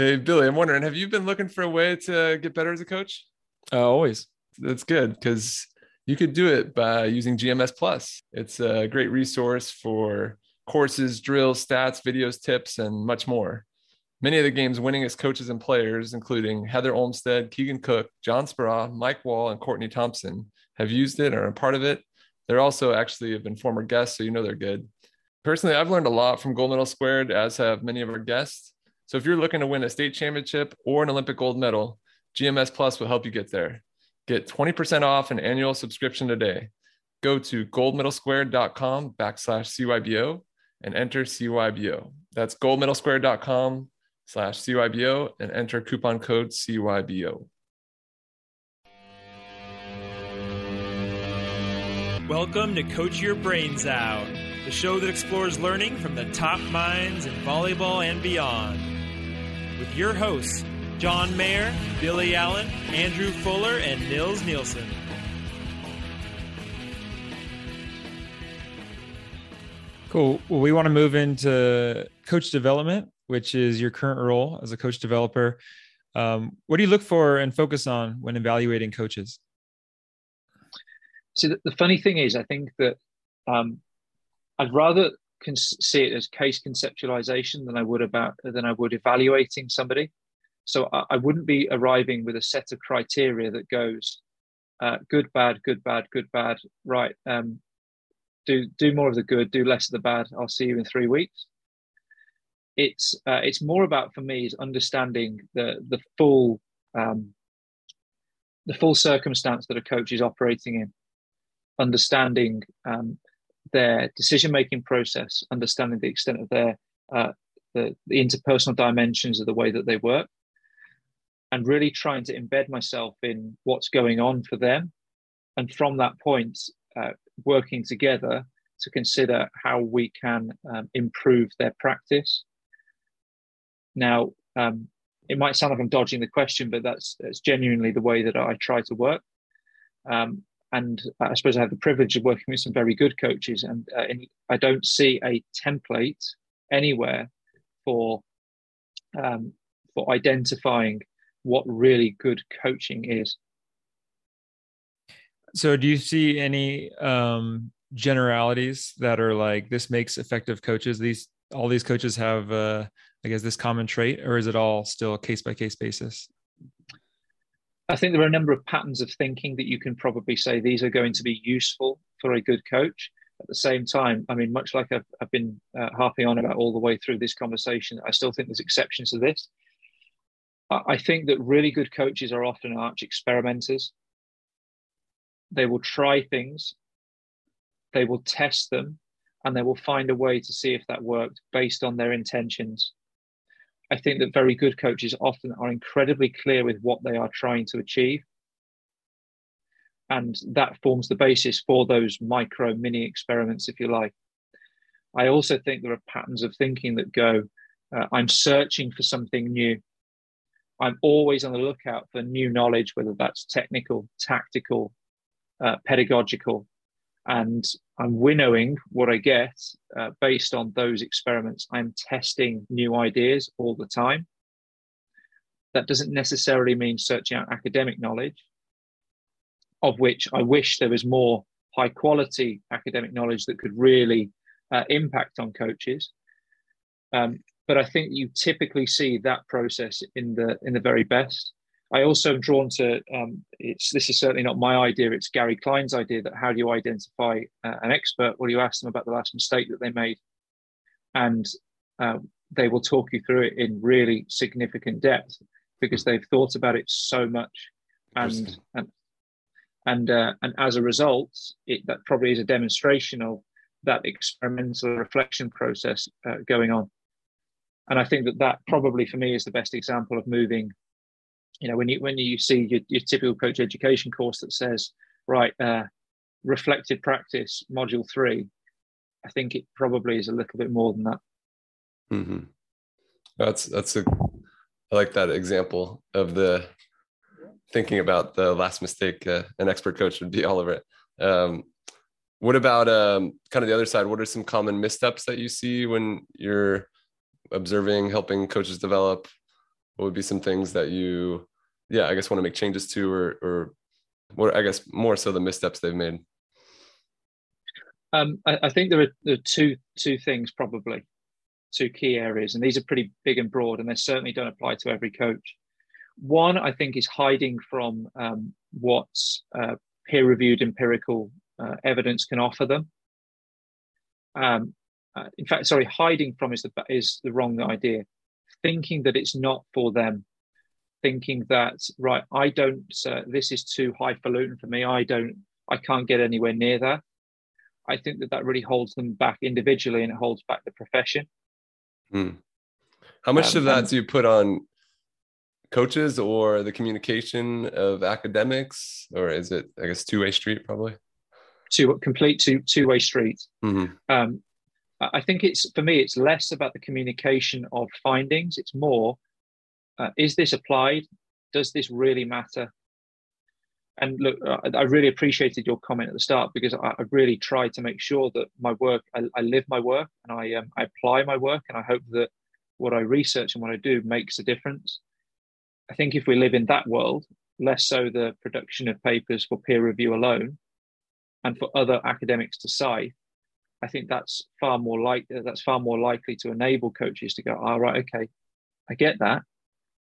Hey, Billy, I'm wondering, have you been looking for a way to get better as a coach? Always. That's good, because you could do it by using GMS Plus. It's a great resource for courses, drills, stats, videos, tips, and much more. Many of the game's winningest coaches and players, including Heather Olmstead, Keegan Cook, John Sparrow, Mike Wall, and Courtney Thompson, have used it or are a part of it. They're also actually have been former guests, so you know they're good. Personally, I've learned a lot from Gold Medal Squared, as have many of our guests. So if you're looking to win a state championship or an Olympic gold medal, GMS Plus will help you get there. Get 20% off an annual subscription today. Go to goldmedalsquared.com/CYBO and enter CYBO. That's goldmedalsquared.com/CYBO and enter coupon code CYBO. Welcome to Coach Your Brains Out, the show that explores learning from the top minds in volleyball and beyond. With your hosts, John Mayer, Billy Allen, Andrew Fuller, and Nils Nielsen. Cool. Well, we want to move into coach development, which is your current role as a coach developer. What do you look for and focus on when evaluating coaches? So the funny thing is, I think that I'd rather see it as case conceptualization than I would evaluating somebody. So I wouldn't be arriving with a set of criteria that goes good, bad, good, bad, good, bad. Right. Do more of the good, do less of the bad. I'll see you in 3 weeks. It's more about, for me, is understanding the full circumstance that a coach is operating in, understanding their decision-making process, understanding the extent of their the interpersonal dimensions of the way that they work, and really trying to embed myself in what's going on for them. And from that point, working together to consider how we can improve their practice. Now, it might sound like I'm dodging the question, but that's genuinely the way that I try to work. And I suppose I have the privilege of working with some very good coaches, and I don't see a template anywhere for identifying what really good coaching is. So do you see any generalities that are like, this makes effective coaches? All these coaches have, this common trait, or is it all still a case-by-case basis? I think there are a number of patterns of thinking that you can probably say these are going to be useful for a good coach. At the same time, I mean, much like I've been harping on about all the way through this conversation, I still think there's exceptions to this. I think that really good coaches are often arch experimenters. They will try things, they will test them, and they will find a way to see if that worked based on their intentions. I think that very good coaches often are incredibly clear with what they are trying to achieve. And that forms the basis for those micro mini experiments, if you like. I also think there are patterns of thinking that go, I'm searching for something new. I'm always on the lookout for new knowledge, whether that's technical, tactical, pedagogical, and I'm winnowing what I get based on those experiments. I'm testing new ideas all the time. That doesn't necessarily mean searching out academic knowledge, of which I wish there was more high quality academic knowledge that could really impact on coaches. But I think you typically see that process in the very best. I also am drawn to, this is certainly not my idea, it's Gary Klein's idea, that how do you identify an expert? Well, you ask them about the last mistake that they made, and they will talk you through it in really significant depth because they've thought about it so much. And as a result, that probably is a demonstration of that experimental reflection process going on. And I think that probably for me is the best example of moving. You know, when you see your typical coach education course that says, right, reflective practice, module 3, I think it probably is a little bit more than that. Mm-hmm. I like that example of the thinking about the last mistake an expert coach would be all over it. What about kind of the other side? What are some common missteps that you see when you're observing, helping coaches develop? what would be some things that you, I guess, want to make changes to, or what, I guess, more so the missteps they've made? I think there are two things, probably two key areas, and these are pretty big and broad, and they certainly don't apply to every coach. One, I think, is hiding from what peer-reviewed empirical evidence can offer them. In fact, sorry, hiding from is the wrong idea. Thinking that it's not for them, thinking that, right, I don't, this is too highfalutin for me. I can't get anywhere near that. I think that really holds them back individually, and it holds back the profession. Hmm. How much of that do you put on coaches or the communication of academics, or is it, I guess, two-way street, probably? Two-way street. Mm-hmm. I think it's, for me, it's less about the communication of findings. It's more, is this applied? Does this really matter? And look, I really appreciated your comment at the start, because I really try to make sure that my work, I live my work, and I apply my work, and I hope that what I research and what I do makes a difference. I think if we live in that world, less so the production of papers for peer review alone and for other academics to cite, I think that's far more likely to enable coaches to go, all right, okay, I get that.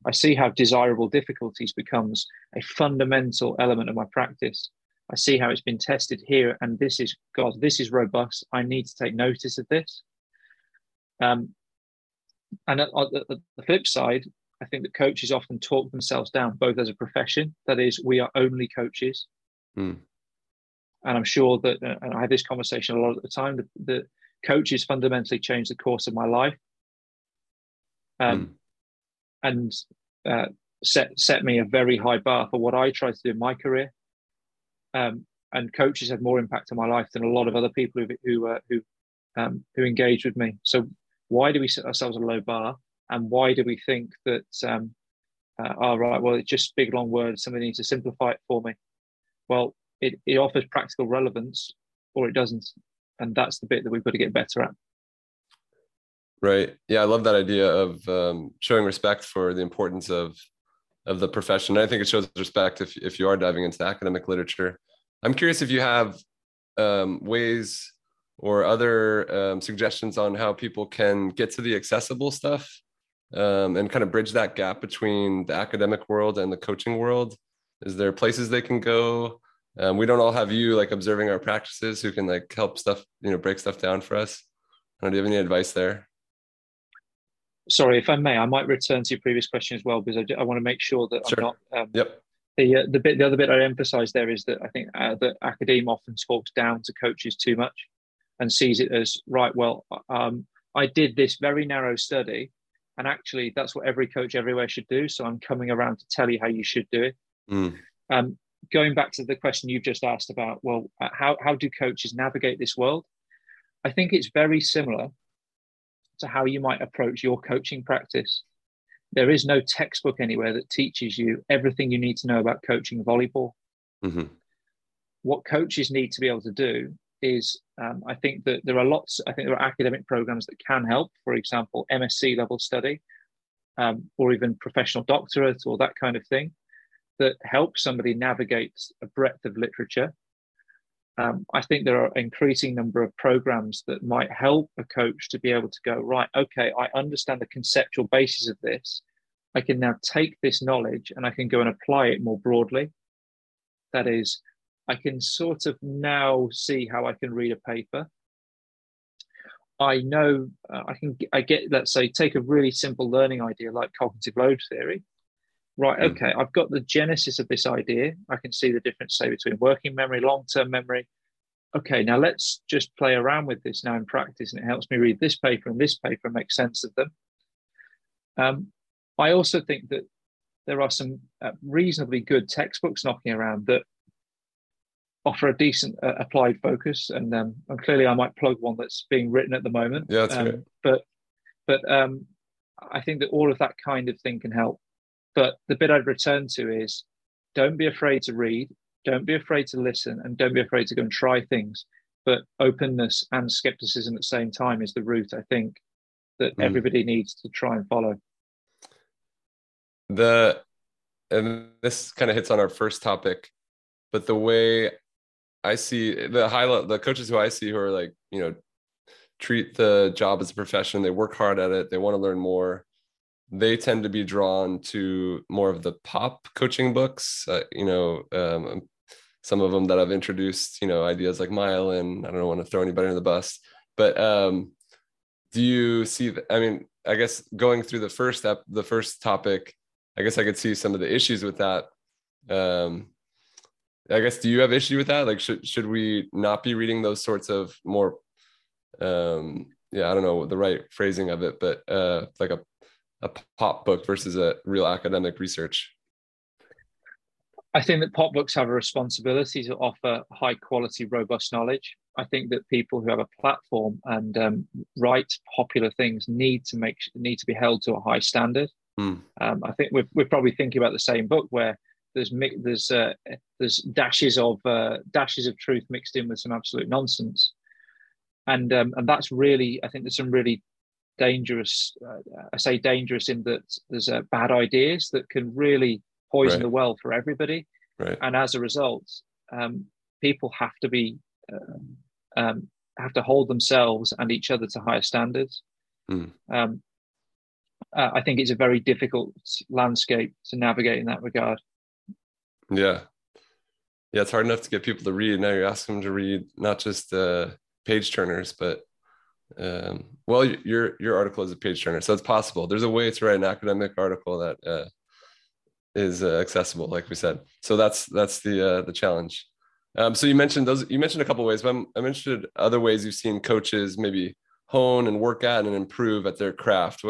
I see how desirable difficulties becomes a fundamental element of my practice. I see how it's been tested here, and this is robust. I need to take notice of this. And on the flip side, I think that coaches often talk themselves down, both as a profession, that is, we are only coaches. Mm. And I'm sure that, and I have this conversation a lot of the time, that coaches fundamentally changed the course of my life, and set me a very high bar for what I try to do in my career. And coaches have more impact on my life than a lot of other people who engage with me. So why do we set ourselves a low bar? And why do we think that, it's just big, long words, somebody needs to simplify it for me? Well, it offers practical relevance, or it doesn't. And that's the bit that we've got to get better at. Right. Yeah, I love that idea of showing respect for the importance of the profession. I think it shows respect if you are diving into academic literature. I'm curious if you have ways or other suggestions on how people can get to the accessible stuff and kind of bridge that gap between the academic world and the coaching world. Is there places they can go? We don't all have you like observing our practices who can like help stuff, break stuff down for us. Do you have any advice there? Sorry, if I may, I might return to your previous question as well, because I want to make sure that I'm not. The other bit I emphasise there is that I think that academia often talks down to coaches too much and sees it as, right, well, I did this very narrow study, and actually that's what every coach everywhere should do. So I'm coming around to tell you how you should do it. Mm. Going back to the question you've just asked about, well, how do coaches navigate this world? I think it's very similar to how you might approach your coaching practice. There is no textbook anywhere that teaches you everything you need to know about coaching volleyball. Mm-hmm. What coaches need to be able to do is, I think that I think there are academic programs that can help, for example, MSc level study, or even professional doctorate or that kind of thing, that help somebody navigate a breadth of literature. I think there are an increasing number of programs that might help a coach to be able to go, right, okay, I understand the conceptual basis of this. I can now take this knowledge and I can go and apply it more broadly. That is, I can sort of now see how I can read a paper. I know let's say, take a really simple learning idea like cognitive load theory. Right, okay, I've got the genesis of this idea. I can see the difference, say, between working memory, long-term memory. Okay, now let's just play around with this now in practice, and it helps me read this paper and make sense of them. I also think that there are some reasonably good textbooks knocking around that offer a decent applied focus, and clearly I might plug one that's being written at the moment. Yeah, that's good. But I think that all of that kind of thing can help. But the bit I'd return to is, don't be afraid to read, don't be afraid to listen, and don't be afraid to go and try things. But openness and skepticism at the same time is the route, I think, that everybody needs to try and follow. And this kind of hits on our first topic, but the way I see the coaches who I see who are like, you know, treat the job as a profession, they work hard at it, they want to learn more, they tend to be drawn to more of the pop coaching books, some of them that I've introduced, you know, ideas like myelin. I don't want to throw anybody under the bus, but do you see that? I mean, I guess going through the first topic, I guess I could see some of the issues with that. I guess, do you have issue with that? Like, should we not be reading those sorts of more, I don't know the right phrasing of it, but like a pop book versus a real academic research? I think that pop books have a responsibility to offer high quality, robust knowledge. I think that people who have a platform and write popular things need to be held to a high standard. I think we're probably thinking about the same book where there's dashes of truth mixed in with some absolute nonsense, and that's really, I think there's some really dangerous. I say dangerous in that there's bad ideas that can really poison the well for everybody, and as a result, people have to be have to hold themselves and each other to higher standards. I think it's a very difficult landscape to navigate in that regard. Yeah, it's hard enough to get people to read. Now you're asking them to read not just page turners, but your article is a page turner, so it's possible. There's a way to write an academic article that is accessible, like we said. So that's the challenge. So you mentioned those. You mentioned a couple of ways, but I'm interested in other ways you've seen coaches maybe hone and work at and improve at their craft.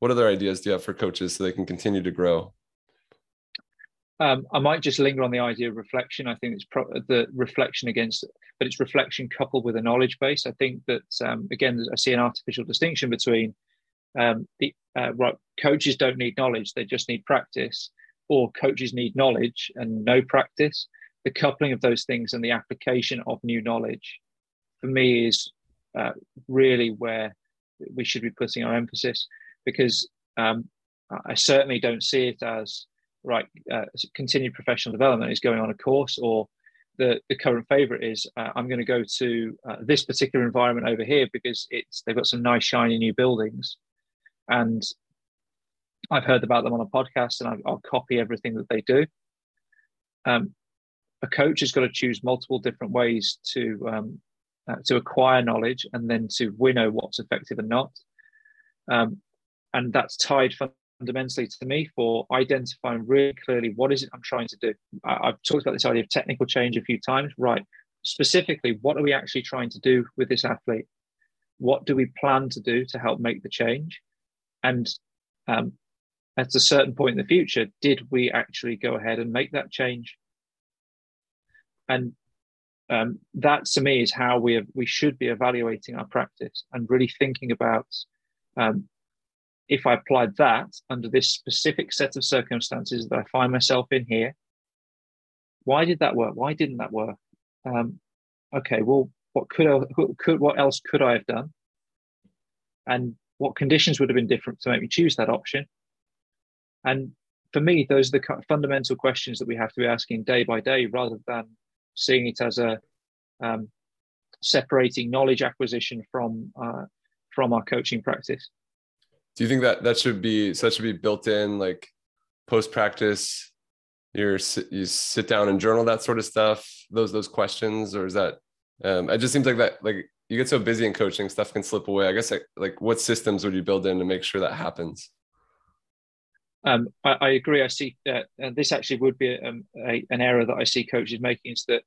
What other ideas do you have for coaches so they can continue to grow? I might just linger on the idea of reflection. I think it's it's reflection coupled with a knowledge base. I think that, again, I see an artificial distinction between coaches don't need knowledge, they just need practice, or coaches need knowledge and no practice. The coupling of those things and the application of new knowledge, for me, is really where we should be putting our emphasis. Because I certainly don't see it as continued professional development is going on a course, or the current favorite is I'm going to go to this particular environment over here because they've got some nice shiny new buildings, and I've heard about them on a podcast, and I'll copy everything that they do. A coach has got to choose multiple different ways to acquire knowledge and then to winnow what's effective and not. And that's tied fundamentally to me for identifying really clearly what is it I'm trying to do. I've talked about this idea of technical change a few times, right? Specifically, what are we actually trying to do with this athlete? What do we plan to do to help make the change? And at a certain point in the future, did we actually go ahead and make that change? And that to me is how we should be evaluating our practice and really thinking about if I applied that under this specific set of circumstances that I find myself in here, why did that work? Why didn't that work? Okay, well, what else could I have done? And what conditions would have been different to make me choose that option? And for me, those are the fundamental questions that we have to be asking day by day, rather than seeing it as a separating knowledge acquisition from our coaching practice. Do you think that should be built in, like post practice, you sit down and journal that sort of stuff, those questions, or is that? It just seems like that. Like, you get so busy in coaching, stuff can slip away. I guess like what systems would you build in to make sure that happens? I agree. I see that this actually would be an error that I see coaches making, is that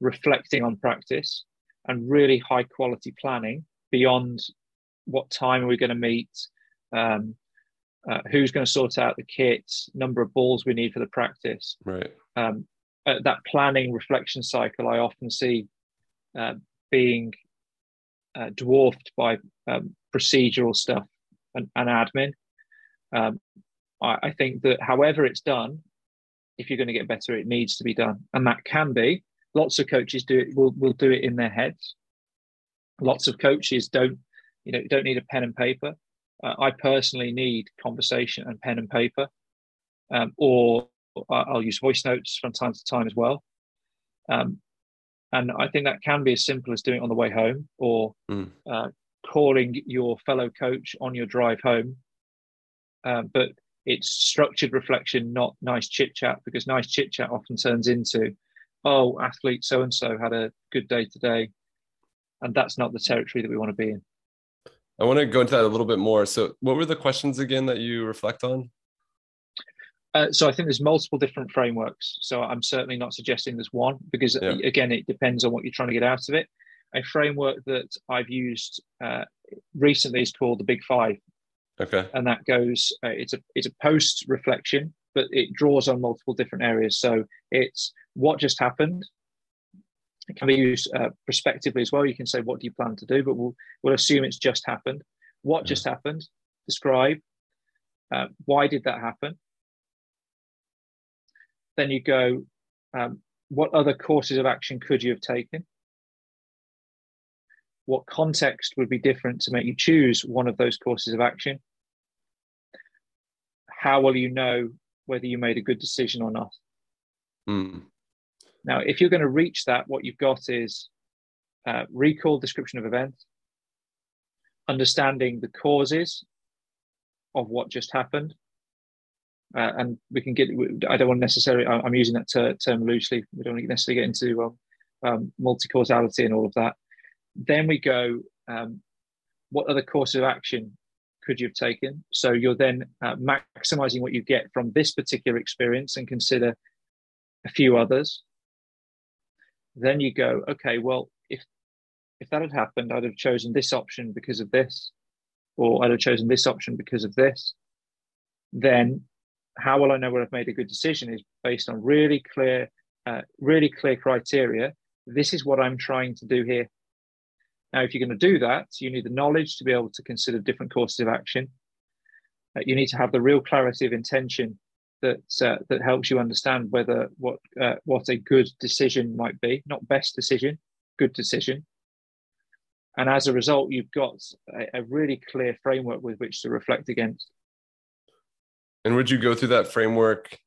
reflecting on practice and really high quality planning beyond what time are we going to meet. Who's going to sort out the kits, number of balls we need for the practice. Right. That planning reflection cycle, I often see being dwarfed by procedural stuff and admin. I think that however it's done, if you're going to get better, it needs to be done. And that can be, lots of coaches do it, will do it in their heads. Lots of coaches don't need a pen and paper. I personally need conversation and pen and paper. or I'll use voice notes from time to time as well. And I think that can be as simple as doing it on the way home, or calling your fellow coach on your drive home. But it's structured reflection, not nice chit chat, because nice chit chat often turns into, oh, athlete so-and-so had a good day today. And that's not the territory that we want to be in. I want to go into that a little bit more. So what were the questions again that you reflect on? So I think there's multiple different frameworks. So I'm certainly not suggesting there's one, because again, it depends on what you're trying to get out of it. A framework that I've used recently is called the Big Five. Okay. And that goes, it's a post reflection, but it draws on multiple different areas. So it's what just happened. It can be used prospectively as well. You can say, what do you plan to do? But we'll assume it's just happened. What just happened? Describe. Why did that happen? Then you go, what other courses of action could you have taken? What context would be different to make you choose one of those courses of action? How will you know whether you made a good decision or not? Now, if you're going to reach that, what you've got is recall description of events, understanding the causes of what just happened. And we can get, I don't want necessarily, I'm using that term loosely. We don't necessarily get into multi-causality and all of that. Then we go, what other course of action could you have taken? So you're then maximizing what you get from this particular experience and consider a few others. Then you go, okay, well, if that had happened, I'd have chosen this option because of this, or I'd have chosen this option because of this. Then how will I know where I've made a good decision is based on really clear criteria. This is what I'm trying to do here. Now, if you're going to do that, you need the knowledge to be able to consider different courses of action. You need to have the real clarity of intention that helps you understand whether what a good decision might be, not best decision, good decision. And as a result, you've got a really clear framework with which to reflect against. And would you go through that framework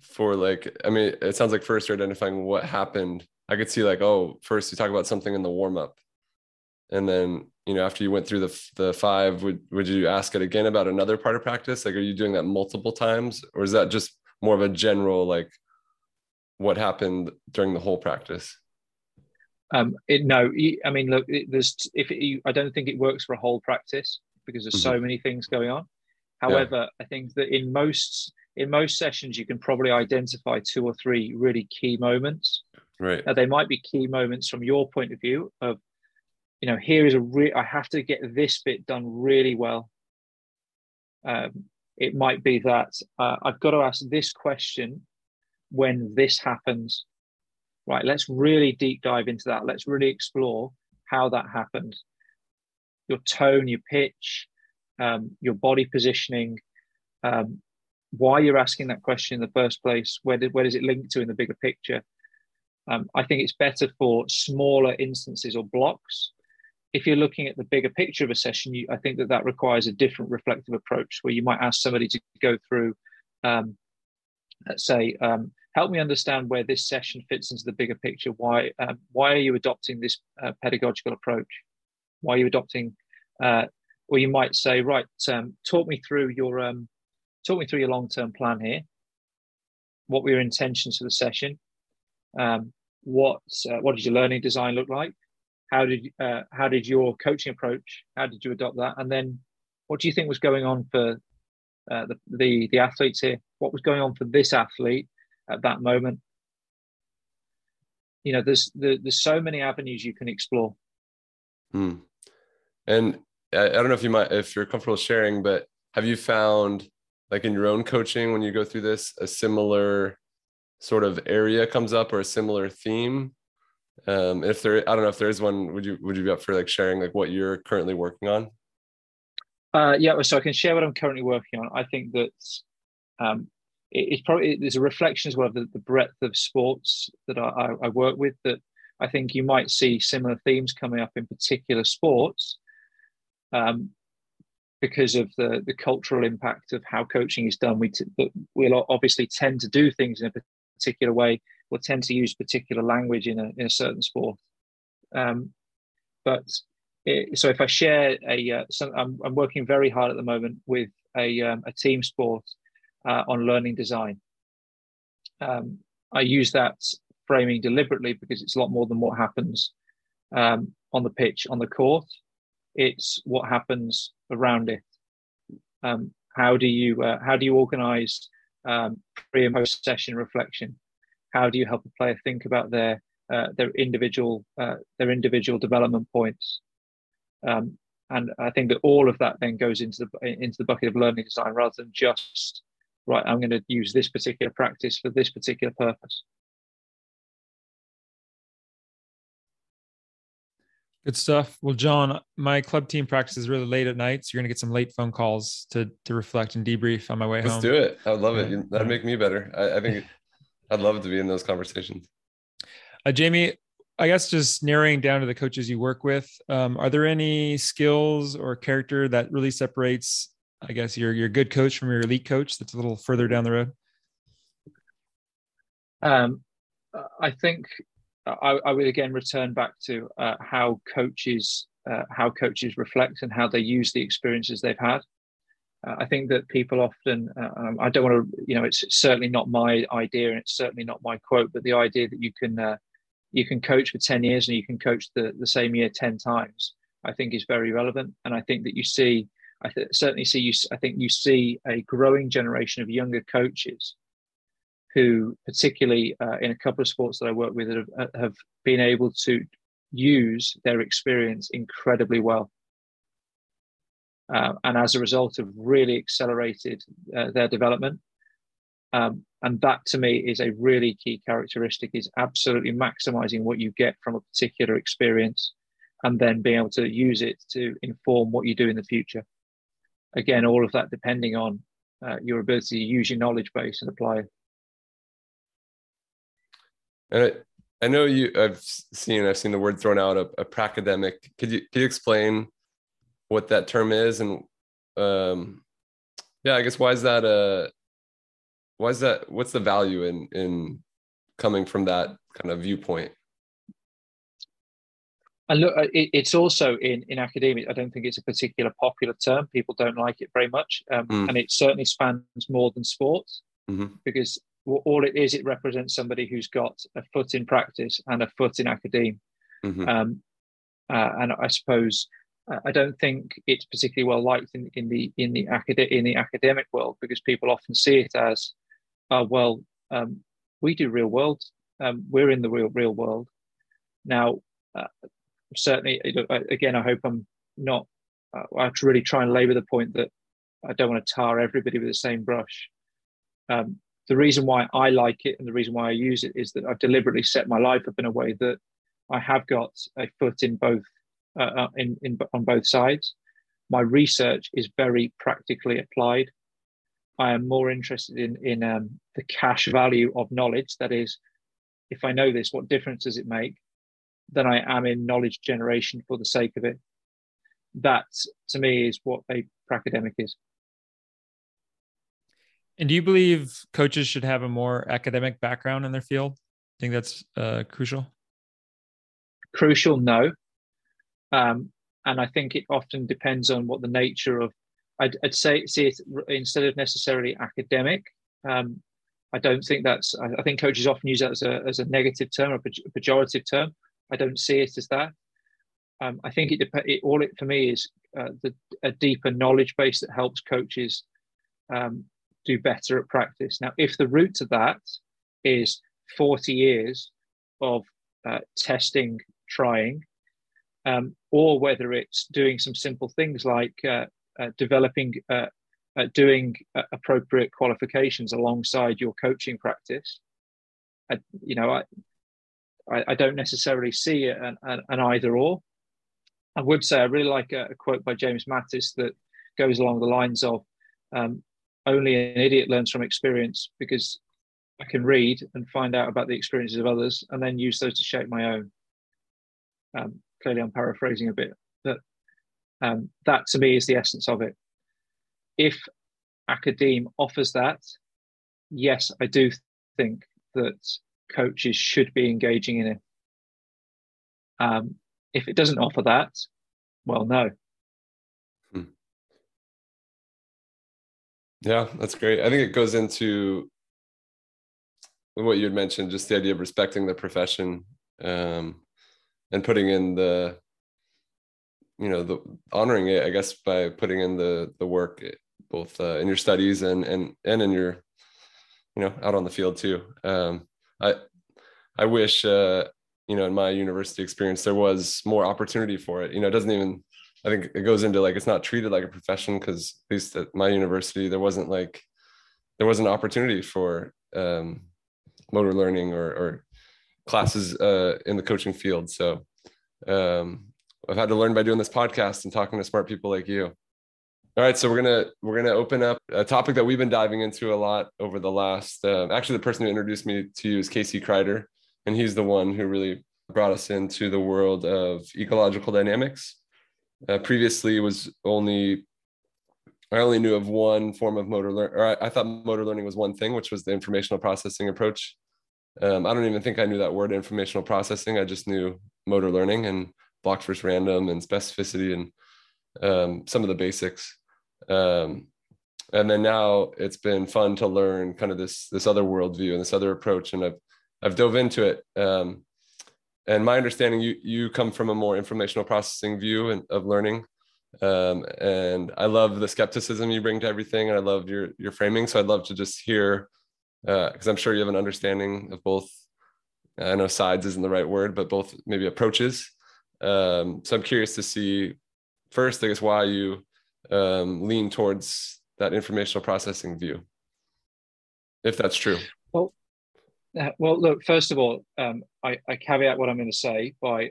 for, like, I mean, it sounds like first you're identifying what happened. I could see, like, oh, first you talk about something in the warm-up. And then, you know, after you went through the five, would you ask it again about another part of practice? Like, are you doing that multiple times, or is that just more of a general, like, what happened during the whole practice? No, I mean, look, I don't think it works for a whole practice, because there's so many things going on. However, I think that in most sessions, you can probably identify two or three really key moments. Right. Now, they might be key moments from your point of view of, you know, here is I have to get this bit done really well. It might be that I've got to ask this question when this happens. Right, let's really deep dive into that. Let's really explore how that happened. Your tone, your pitch, your body positioning, why you're asking that question in the first place, where does it link to in the bigger picture? I think it's better for smaller instances or blocks. If you're looking at the bigger picture of a session, I think that requires a different reflective approach, where you might ask somebody to go through, let's say, help me understand where this session fits into the bigger picture. Why are you adopting this pedagogical approach? Why are you adopting? Or you might say, right, talk me through your long-term plan here. What were your intentions for the session? What did your learning design look like? How did your coaching approach? How did you adopt that? And then, what do you think was going on for the athletes here? What was going on for this athlete at that moment? You know, there's so many avenues you can explore. And I don't know if you're comfortable sharing, but have you found, like, in your own coaching when you go through this, a similar sort of area comes up, or a similar theme? I don't know if there is one, would you be up for, like, sharing, like, what you're currently working on? So I can share what I'm currently working on. I think that there's a reflection as well of the breadth of sports that I work with, that I think you might see similar themes coming up in particular sports. because of the cultural impact of how coaching is done. We'll obviously tend to do things in a particular way. We'll tend to use particular language in a certain sport. So if I share I'm working very hard at the moment with a team sport on learning design. I use that framing deliberately because it's a lot more than what happens on the pitch, on the court. It's what happens around it. How do you organise pre and post session reflection? How do you help a player think about their individual development points? And I think that all of that then goes into the bucket of learning design, rather than just, right, I'm going to use this particular practice for this particular purpose. Good stuff. Well, John, my club team practice is really late at night, so you're going to get some late phone calls to reflect and debrief on my way home. Let's do it. I would love it. That'd make me better. I think I'd love to be in those conversations. Jamie, I guess just narrowing down to the coaches you work with, are there any skills or character that really separates, I guess, your good coach from your elite coach that's a little further down the road? I think I would again return back to how coaches reflect and how they use the experiences they've had. I think that people often, I don't want to, it's certainly not my idea and it's certainly not my quote, but the idea that you can coach for 10 years and you can coach the same year 10 times, I think is very relevant. And I think that you see a growing generation of younger coaches who, particularly in a couple of sports that I work with, have been able to use their experience incredibly well. And as a result have really accelerated their development. And that to me is a really key characteristic, is absolutely maximizing what you get from a particular experience and then being able to use it to inform what you do in the future. Again, all of that depending on your ability to use your knowledge base and apply it. And I know I've seen the word thrown out, a pracademic. Could you explain what that term is? And I guess why is that, what's the value in coming from that kind of viewpoint? And look, it's also in academia, I don't think it's a particular popular term. People don't like it very much. And it certainly spans more than sports, because all it is, it represents somebody who's got a foot in practice and a foot in academia. And I suppose I don't think it's particularly well liked in the academic world, because people often see it as, we do real world, we're in the real world. Now, certainly, again, I hope I'm not. I really try and labour the point that I don't want to tar everybody with the same brush. The reason why I like it and the reason why I use it is that I've deliberately set my life up in a way that I have got a foot in both. On both sides. My research is very practically applied. I am more interested in the cash value of knowledge. That is, if I know this, what difference does it make, than I am in knowledge generation for the sake of it. That, to me, is what a pracademic is. And do you believe coaches should have a more academic background in their field? I think that's crucial. Crucial, no. And I think it often depends on what the nature of, I'd say, see it instead of necessarily academic. I don't think that's, I think coaches often use that as a negative term or pejorative term. I don't see it as that. I think it for me is a deeper knowledge base that helps coaches do better at practice. Now, if the root to that is 40 years of testing, trying, or whether it's doing some simple things like developing, doing appropriate qualifications alongside your coaching practice. I don't necessarily see an either or. I would say I really like a quote by James Mattis that goes along the lines of, only an idiot learns from experience, because I can read and find out about the experiences of others and then use those to shape my own. Clearly, I'm paraphrasing a bit, but that to me is the essence of it. if Academe offers that, yes, I do think that coaches should be engaging in it. If it doesn't offer that, well, no. Yeah, that's great. I think it goes into what you had mentioned, just the idea of respecting the profession, and putting in the, you know, the honoring it, I guess, by putting in the work, both in your studies and in your, you know, out on the field too. I wish, you know, in my university experience, there was more opportunity for it. You know, it doesn't even, I think it goes into like, it's not treated like a profession, because at least at my university, there wasn't opportunity for motor learning or classes in the coaching field. So I've had to learn by doing this podcast and talking to smart people like you. All right. So we're going to open up a topic that we've been diving into a lot over the last, actually the person who introduced me to you is Casey Kreider, and he's the one who really brought us into the world of ecological dynamics. Previously was I only knew of one form of motor learning, or I thought motor learning was one thing, which was the informational processing approach. I don't even think I knew that word, informational processing. I just knew motor learning and blocked versus random and specificity and some of the basics. And then now it's been fun to learn kind of this other worldview and this other approach. And I've dove into it. And my understanding, you come from a more informational processing view of learning. And I love the skepticism you bring to everything. And I love your framing. So I'd love to just hear, because I'm sure you have an understanding of both. I know sides isn't the right word, but both maybe approaches. So I'm curious to see first, I guess, why you lean towards that informational processing view, if that's true. Well, look, first of all, I caveat what I'm going to say by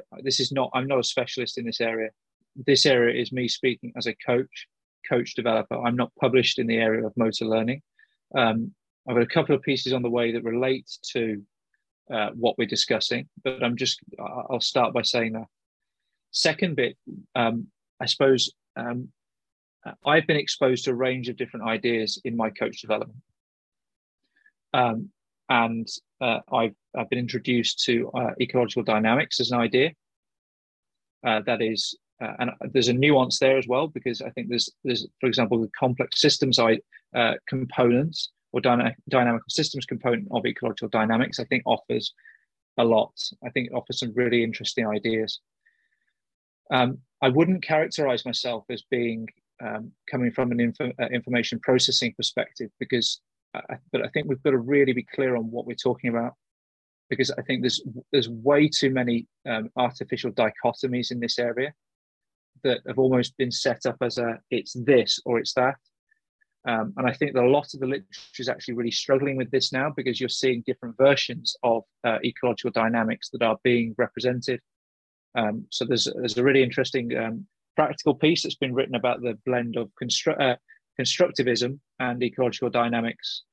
I'm not a specialist in this area. This area is me speaking as a coach developer. I'm not published in the area of motor learning. I've got a couple of pieces on the way that relate to what we're discussing, but I'll start by saying that. Second bit, I suppose I've been exposed to a range of different ideas in my coach development. I've been introduced to ecological dynamics as an idea. And there's a nuance there as well, because I think there's for example, the complex systems components or dynamical systems component of ecological dynamics, I think offers a lot. I think it offers some really interesting ideas. I wouldn't characterize myself as being coming from an information processing perspective, but I think we've got to really be clear on what we're talking about, because I think there's way too many artificial dichotomies in this area that have almost been set up as it's this or it's that. And I think that a lot of the literature is actually really struggling with this now, because you're seeing different versions of ecological dynamics that are being represented. So there's a really interesting practical piece that's been written about the blend of constructivism and ecological dynamics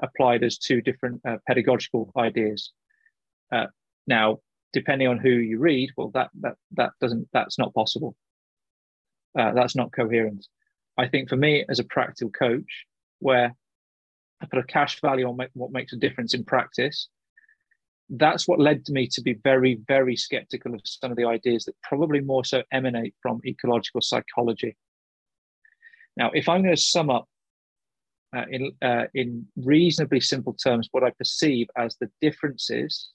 applied as two different pedagogical ideas. Now, depending on who you read, well, that's not possible. That's not coherent. I think for me, as a practical coach, where I put a cash value on what makes a difference in practice, that's what led me to be very, very skeptical of some of the ideas that probably more so emanate from ecological psychology. Now, if I'm going to sum up in reasonably simple terms what I perceive as the differences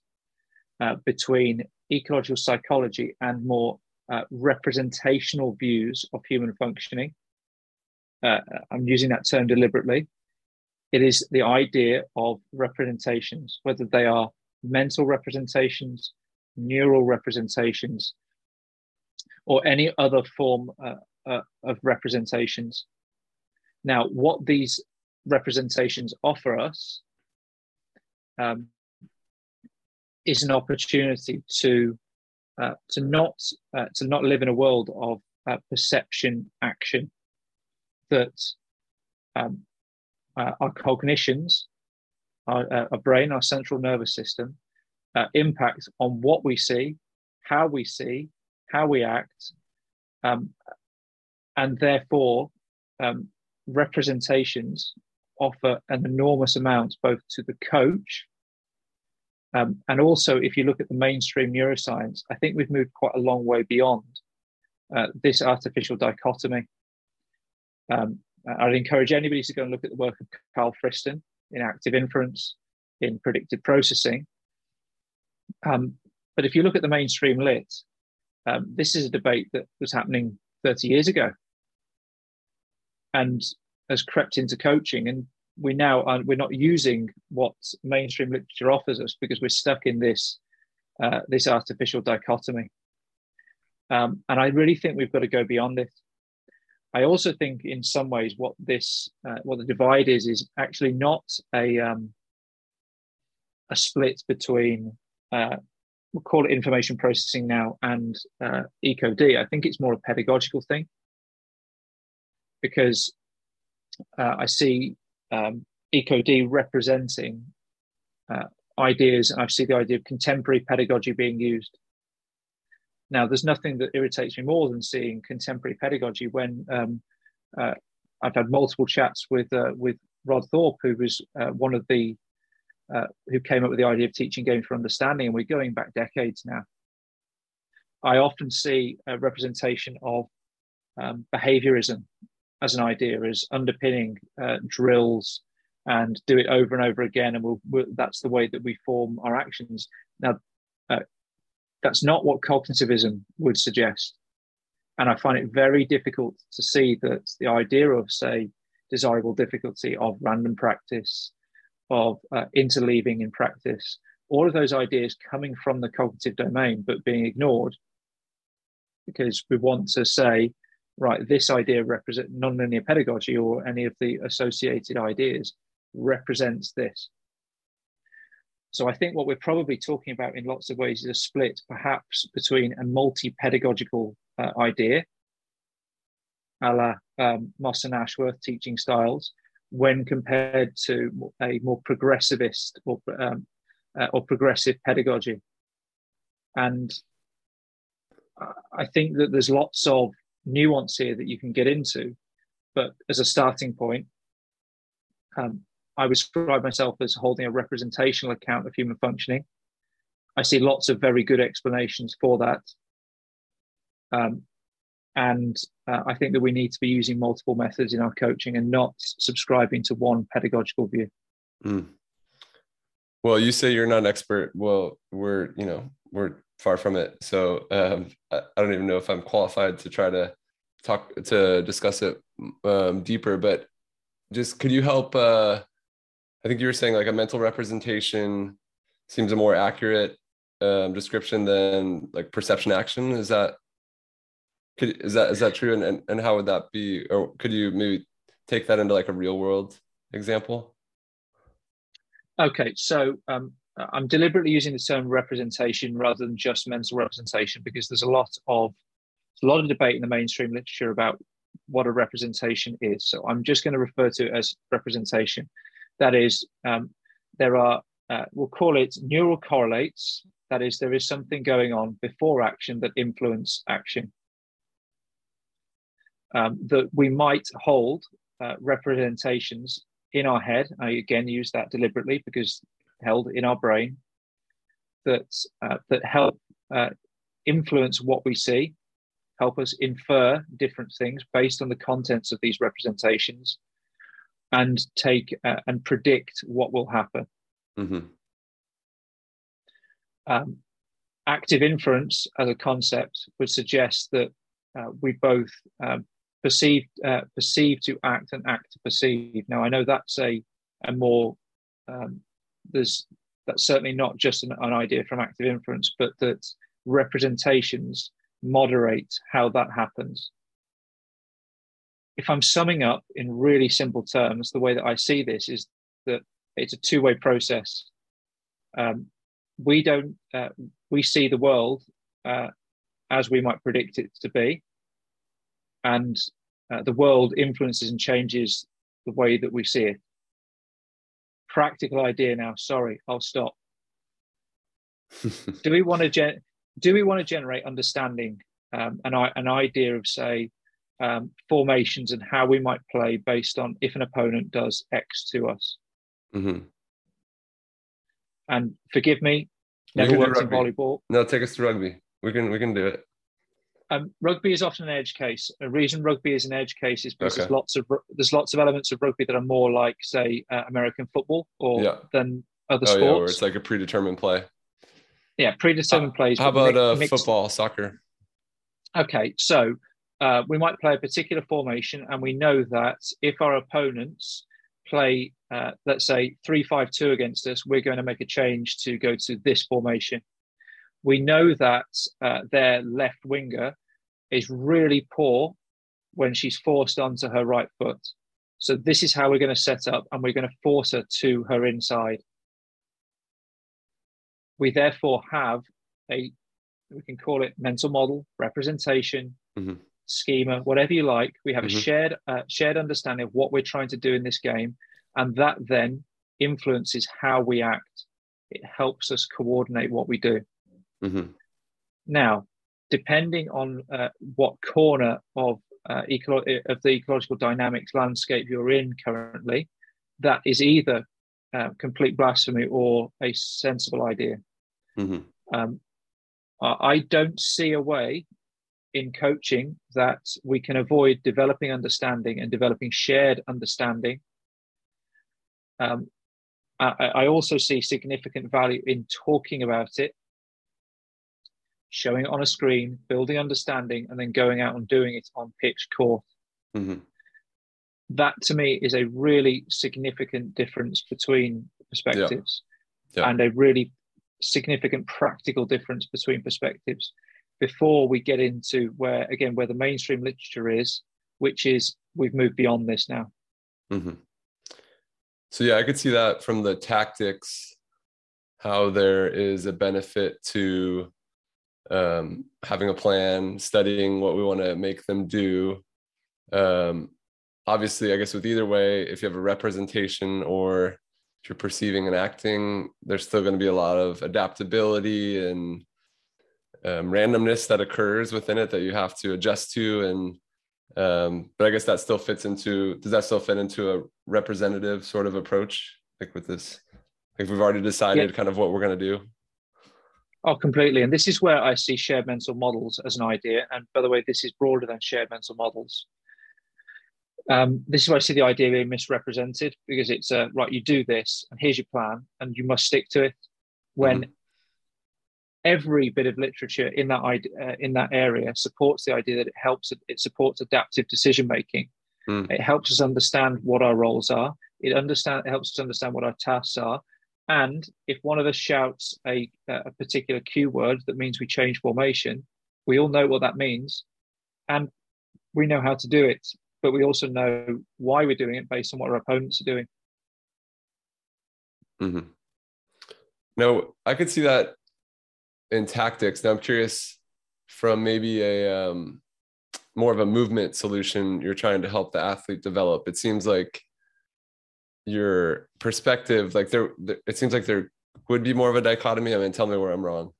between ecological psychology and more representational views of human functioning, I'm using that term deliberately, it is the idea of representations, whether they are mental representations, neural representations, or any other form of representations. Now, what these representations offer us is an opportunity to not live in a world of perception action, that our cognitions, our brain, our central nervous system impact on what we see, how we see, how we act, and therefore representations offer an enormous amount, both to the coach, and also if you look at the mainstream neuroscience, I think we've moved quite a long way beyond this artificial dichotomy. I'd encourage anybody to go and look at the work of Carl Friston in active inference, in predictive processing. But if you look at the mainstream lit, this is a debate that was happening 30 years ago and has crept into coaching. And we now are, we're not using what mainstream literature offers us because we're stuck in this, this artificial dichotomy. And I really think we've got to go beyond this. I also think in some ways what this, what the divide is actually not a, a split between, we'll call it information processing now and EcoD. I think it's more a pedagogical thing because I see EcoD representing ideas, and I see the idea of contemporary pedagogy being used. Now, there's nothing that irritates me more than seeing contemporary pedagogy when I've had multiple chats with Rod Thorpe, who was one of the who came up with the idea of teaching games for understanding, and we're going back decades now. I often see a representation of behaviorism as an idea, as underpinning drills and do it over and over again, and we'll, that's the way that we form our actions. Now, that's not what cognitivism would suggest, and I find it very difficult to see that the idea of, say, desirable difficulty, of random practice, of interleaving in practice, all of those ideas coming from the cognitive domain but being ignored because we want to say, right, this idea represents nonlinear pedagogy or any of the associated ideas represents this. So I think what we're probably talking about in lots of ways is a split perhaps between a multi-pedagogical idea, a la Moss and Ashworth teaching styles, when compared to a more progressivist or progressive pedagogy. And I think that there's lots of nuance here that you can get into, but as a starting point, I would describe myself as holding a representational account of human functioning. I see lots of very good explanations for that. And I think that we need to be using multiple methods in our coaching and not subscribing to one pedagogical view. Mm. Well, you say you're not an expert. Well, we're far from it. So I don't even know if I'm qualified to try to discuss it deeper, but just could you help? I think you were saying like a mental representation seems a more accurate description than like perception action. Is that true? And how would that be? Or could you maybe take that into like a real world example? Okay, so I'm deliberately using the term representation rather than just mental representation because there's a lot of debate in the mainstream literature about what a representation is. So I'm just going to refer to it as representation. That is, there are, we'll call it neural correlates. That is, there is something going on before action that influence action. That we might hold representations in our head. I again use that deliberately because held in our brain that help influence what we see, help us infer different things based on the contents of these representations, and take and predict what will happen. Mm-hmm. Active inference as a concept would suggest that we both perceive to act and act to perceive. Now, I know that's a more, that's certainly not just an idea from active inference, but that representations moderate how that happens. If I'm summing up in really simple terms, the way that I see this is that it's a two-way process. We see the world as we might predict it to be. And the world influences and changes the way that we see it. Practical idea now. Sorry, I'll stop. Do we want to generate understanding, an idea of, say, formations and how we might play based on if an opponent does X to us. Mm-hmm. And forgive me, never worked in volleyball. No, take us to rugby. We can do it. Rugby is often an edge case. The reason rugby is an edge case is because there's lots of elements of rugby that are more like, say, American football or than other sports. Yeah, where it's like a predetermined play. Yeah, predetermined plays. How about football, soccer? Okay, so we might play a particular formation, and we know that if our opponents play, let's say, 3-5-2 against us, we're going to make a change to go to this formation. We know that their left winger is really poor when she's forced onto her right foot. So this is how we're going to set up, and we're going to force her to her inside. We therefore have we can call it mental model, representation, mm-hmm. schema, whatever you like. We have mm-hmm. a shared understanding of what we're trying to do in this game. And that then influences how we act. It helps us coordinate what we do. Mm-hmm. Now, depending on what corner of the ecological dynamics landscape you're in currently, that is either complete blasphemy or a sensible idea. Mm-hmm. I don't see a way in coaching that we can avoid developing understanding and developing shared understanding. I also see significant value in talking about it, showing it on a screen, building understanding, and then going out and doing it on pitch, court. Mm-hmm. That to me is a really significant difference between perspectives and a really significant practical difference between perspectives before we get into where the mainstream literature is, which is we've moved beyond this now. Mm-hmm. So I could see that from the tactics, how there is a benefit to having a plan, studying what we want to make them do. Obviously, I guess with either way, if you have a representation or if you're perceiving and acting, there's still going to be a lot of adaptability and randomness that occurs within it that you have to adjust to. And but I guess that still fits into, does that still fit into a representative sort of approach? Like with this, like we've already decided kind of what we're going to do. Oh, completely. And this is where I see shared mental models as an idea. And by the way, this is broader than shared mental models. This is where I see the idea being misrepresented, because it's right, you do this and here's your plan and you must stick to it, when mm-hmm. every bit of literature in that area supports the idea that it supports adaptive decision making. Mm. It helps us understand what our roles are. It helps us understand what our tasks are. And if one of us shouts a particular cue word that means we change formation, we all know what that means and we know how to do it. But we also know why we're doing it based on what our opponents are doing. Mm-hmm. No, I could see that in tactics. Now I'm curious, from maybe a more of a movement solution you're trying to help the athlete develop. It seems like your perspective, like it seems like there would be more of a dichotomy. I mean, tell me where I'm wrong.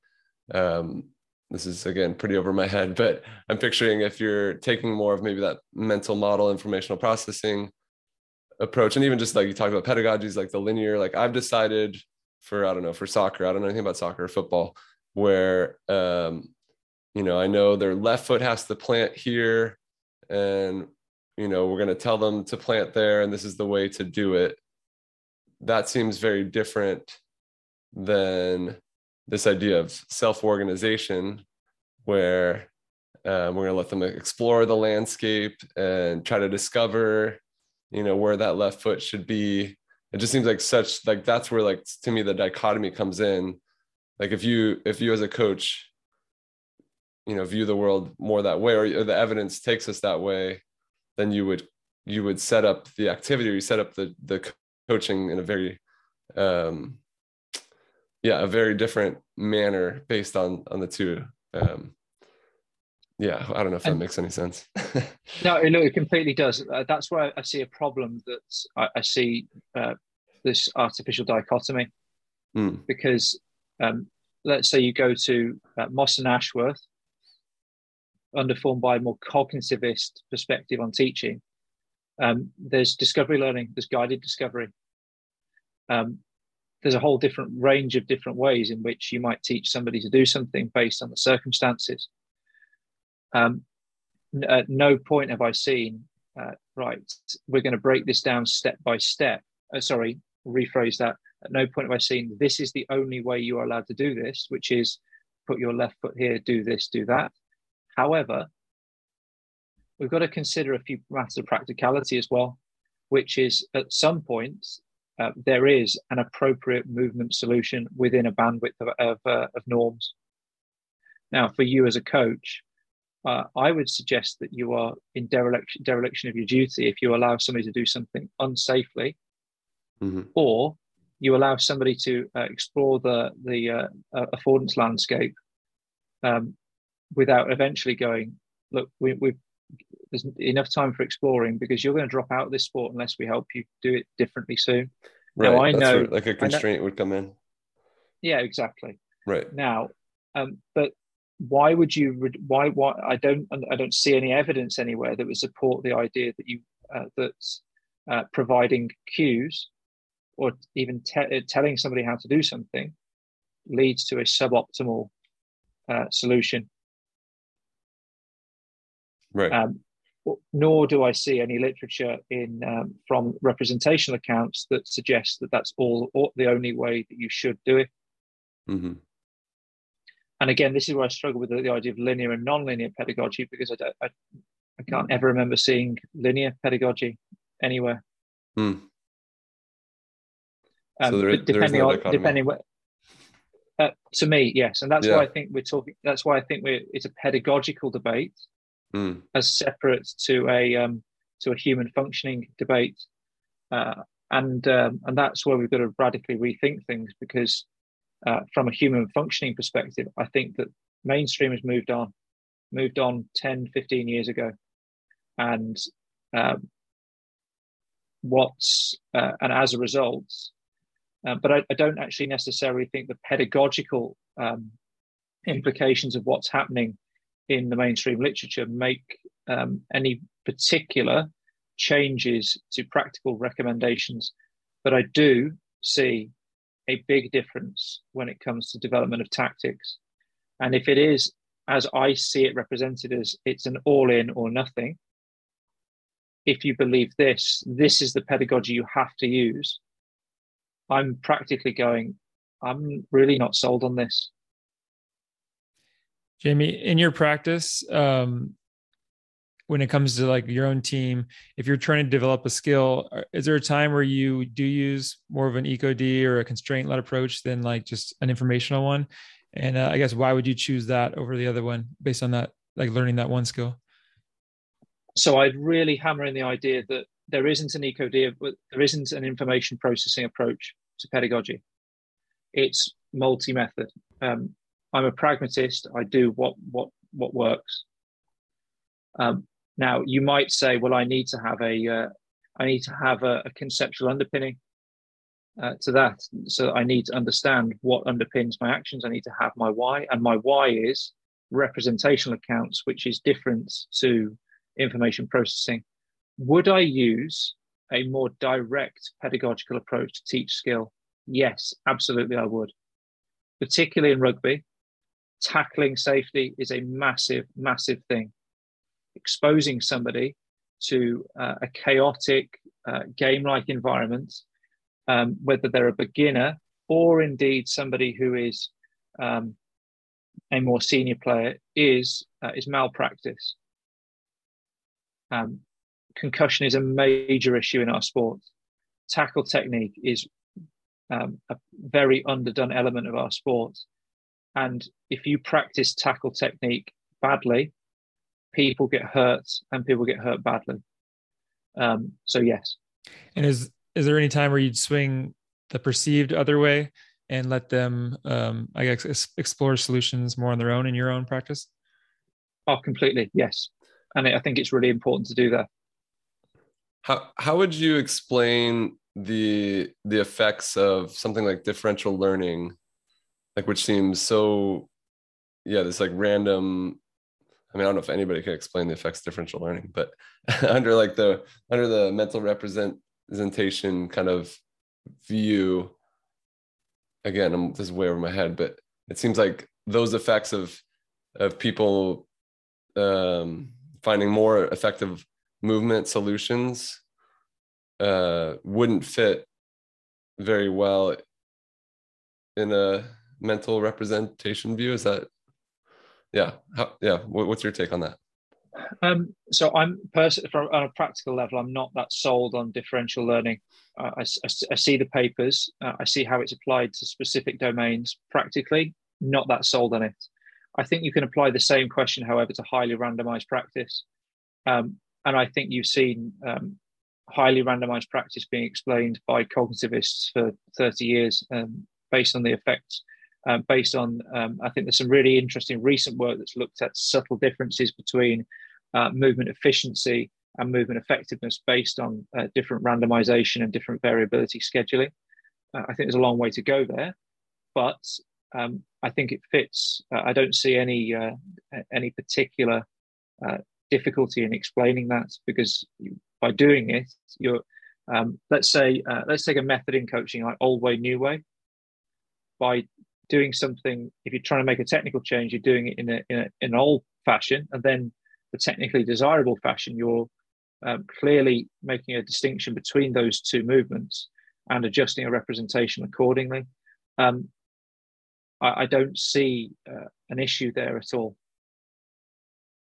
This is, again, pretty over my head, but I'm picturing if you're taking more of maybe that mental model, informational processing approach, and even just like you talked about pedagogies, like the linear, like I've decided for soccer, I don't know anything about soccer or football, where, I know their left foot has to plant here and, we're going to tell them to plant there and this is the way to do it. That seems very different than this idea of self-organization, where we're going to let them explore the landscape and try to discover, where that left foot should be. It just seems like that's where, like, to me, the dichotomy comes in. Like if you as a coach, view the world more that way, or the evidence takes us that way, then you would set up the activity, or you set up the coaching in a very, a very different manner based on the two. I don't know if that makes any sense. No, it completely does. That's where I see a problem, that I see this artificial dichotomy. Mm. Because let's say you go to Moss and Ashworth, underformed by a more cognitivist perspective on teaching. There's discovery learning, there's guided discovery. There's a whole different range of different ways in which you might teach somebody to do something based on the circumstances. At no point have I seen, right, we're going to break this down step by step. Sorry, rephrase that. At no point have I seen, this is the only way you are allowed to do this, which is put your left foot here, do this, do that. However, we've got to consider a few matters of practicality as well, which is at some point, there is an appropriate movement solution within a bandwidth of norms. Now, for you as a coach, I would suggest that you are in dereliction of your duty if you allow somebody to do something unsafely, mm-hmm. or you allow somebody to explore the affordance landscape without eventually going, look, there's enough time for exploring because you're going to drop out of this sport unless we help you do it differently soon. Right. Now, I know like a constraint would come in. Yeah, exactly. Right. Now, but why would you? Why? I don't see any evidence anywhere that would support the idea that you that providing cues or even telling somebody how to do something leads to a suboptimal solution. Right. Nor do I see any literature in from representational accounts that suggests that that's all or the only way that you should do it. Mm-hmm. And again, this is where I struggle with the idea of linear and non-linear pedagogy, because I can't ever remember seeing linear pedagogy anywhere. Mm. So depending on where, to me, yes, and that's why I think we're talking. That's why I think it's a pedagogical debate. Mm. As separate to a human functioning debate, and that's where we've got to radically rethink things, because from a human functioning perspective, I think that mainstream has moved on 10, 15 years ago, and as a result, but I don't actually necessarily think the pedagogical implications of what's happening in the mainstream literature make any particular changes to practical recommendations. But I do see a big difference when it comes to development of tactics. And if it is, as I see it represented, as it's an all in or nothing, if you believe this is the pedagogy you have to use, I'm practically going, I'm really not sold on this. Jamie, in your practice, when it comes to like your own team, if you're trying to develop a skill, is there a time where you do use more of an ECOD or a constraint-led approach than like just an informational one? And I guess, why would you choose that over the other one based on that, like learning that one skill? So I'd really hammer in the idea that there isn't an ECOD, but there isn't an information processing approach to pedagogy. It's multi-method. I'm a pragmatist. I do what works. Now, you might say, "Well, I need to have a conceptual underpinning to that. So I need to understand what underpins my actions. I need to have my why, and my why is representational accounts, which is different to information processing. Would I use a more direct pedagogical approach to teach skill? Yes, absolutely, I would, particularly in rugby." Tackling safety is a massive, massive thing. Exposing somebody to a chaotic, game-like environment, whether they're a beginner or indeed somebody who is a more senior player, is malpractice. Concussion is a major issue in our sport. Tackle technique is a very underdone element of our sport. And if you practice tackle technique badly, people get hurt, and people get hurt badly. So yes. And is there any time where you'd swing the perceived other way and let them, I guess, explore solutions more on their own in your own practice? Oh, completely. Yes. And I think it's really important to do that. How would you explain the effects of something like differential learning, like, which seems so, this like random I mean, I don't know if anybody can explain the effects of differential learning, but under the mental representation kind of view, again, this is way over my head, but it seems like those effects of people finding more effective movement solutions wouldn't fit very well in a mental representation view. Is that, yeah. Yeah. What's your take on that? So I'm personally, from on a practical level, I'm not that sold on differential learning. I see the papers. I see how it's applied to specific domains practically, not that sold on it. I think you can apply the same question, however, to highly randomized practice. And I think you've seen highly randomized practice being explained by cognitivists for 30 years based on the effects. Based on, I think there's some really interesting recent work that's looked at subtle differences between movement efficiency and movement effectiveness based on different randomization and different variability scheduling. I think there's a long way to go there, but I think it fits. I don't see any particular difficulty in explaining that, because by doing it, you're, let's say, let's take a method in coaching like old way, new way. By doing something, if you're trying to make a technical change, you're doing it in an old fashion, and then the technically desirable fashion, you're clearly making a distinction between those two movements and adjusting a representation accordingly. I don't see an issue there at all.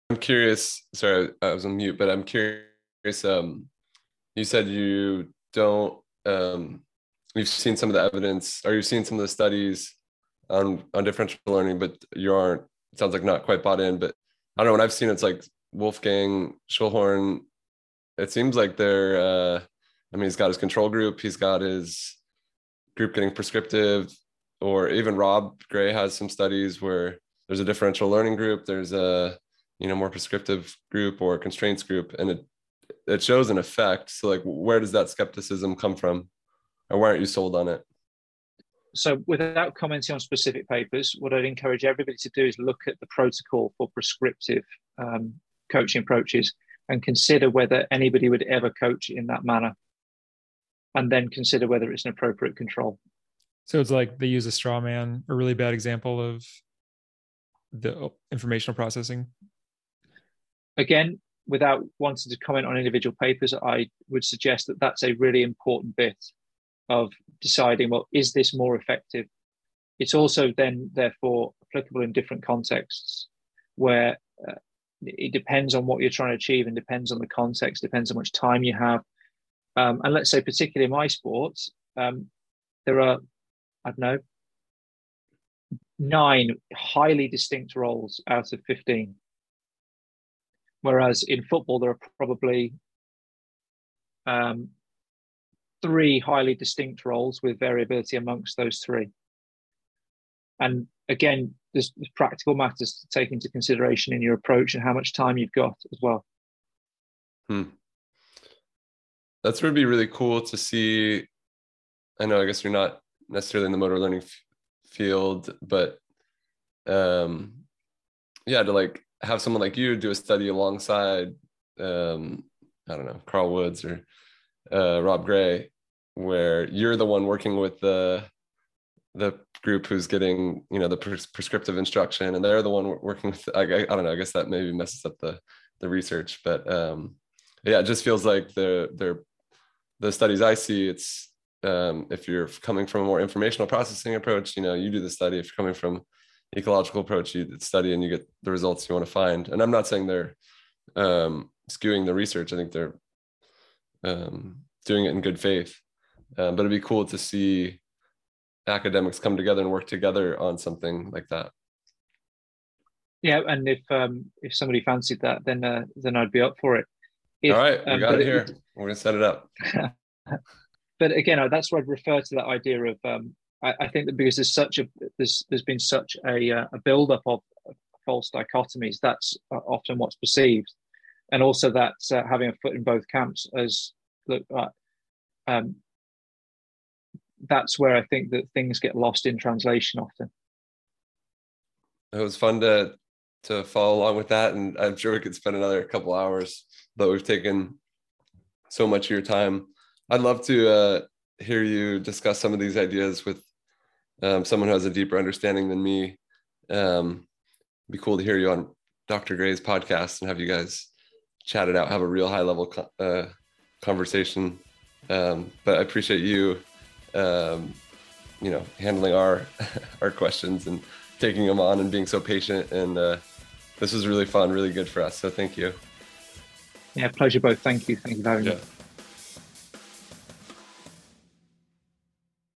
I'm curious, sorry, I was on mute, but I'm curious, you said you don't, you've seen some of the evidence, or you've seen some of the studies on differential learning, but you aren't, it sounds like, not quite bought in. But I don't know, when I've seen, it's like Wolfgang Schöllhorn, it seems like they're, I mean, he's got his control group, he's got his group getting prescriptive, or even Rob Gray has some studies where there's a differential learning group, there's a, you know, more prescriptive group or constraints group, and it shows an effect. So like, where does that skepticism come from, or why aren't you sold on it? So without commenting on specific papers, what I'd encourage everybody to do is look at the protocol for prescriptive coaching approaches and consider whether anybody would ever coach in that manner, and then consider whether it's an appropriate control. So it's like they use a straw man, a really bad example of the informational processing. Again, without wanting to comment on individual papers, I would suggest that that's a really important bit of deciding, well, is this more effective? It's also then therefore applicable in different contexts where it depends on what you're trying to achieve, and depends on the context, depends how much time you have. And let's say particularly in my sports, there are, I don't know, 9 highly distinct roles out of 15. Whereas in football, there are probably 3 highly distinct roles with variability amongst those 3. And again, there's practical matters to take into consideration in your approach and how much time you've got as well. That's going to be really cool to see. I know, I guess you're not necessarily in the motor learning field, but yeah, to like have someone like you do a study alongside, I don't know, Carl Woods or Rob Gray, where you're the one working with the group who's getting, you know, the prescriptive instruction, and they're the one working with, I don't know, I guess that maybe messes up the research, but yeah, it just feels like the studies I see, it's if you're coming from a more informational processing approach, you know, you do the study. If you're coming from ecological approach, you study and you get the results you want to find. And I'm not saying they're skewing the research. I think they're doing it in good faith, but it'd be cool to see academics come together and work together on something like that. Yeah, and if somebody fancied that, then I'd be up for it. All right, we got it here. We're gonna set it up. But again, that's where I'd refer to that idea of I think that because there's been such a buildup of false dichotomies, that's often what's perceived. And also that's having a foot in both camps, as look, that's where I think that things get lost in translation often. It was fun to to follow along with that. And I'm sure we could spend another couple hours, but we've taken so much of your time. I'd love to hear you discuss some of these ideas with someone who has a deeper understanding than me. It'd be cool to hear you on Dr. Gray's podcast and have you guys chat it out, have a real high level conversation. But I appreciate you, you know, handling our questions and taking them on and being so patient. And this was really fun, really good for us. So thank you. Yeah, pleasure both. Thank you. Thank you very much.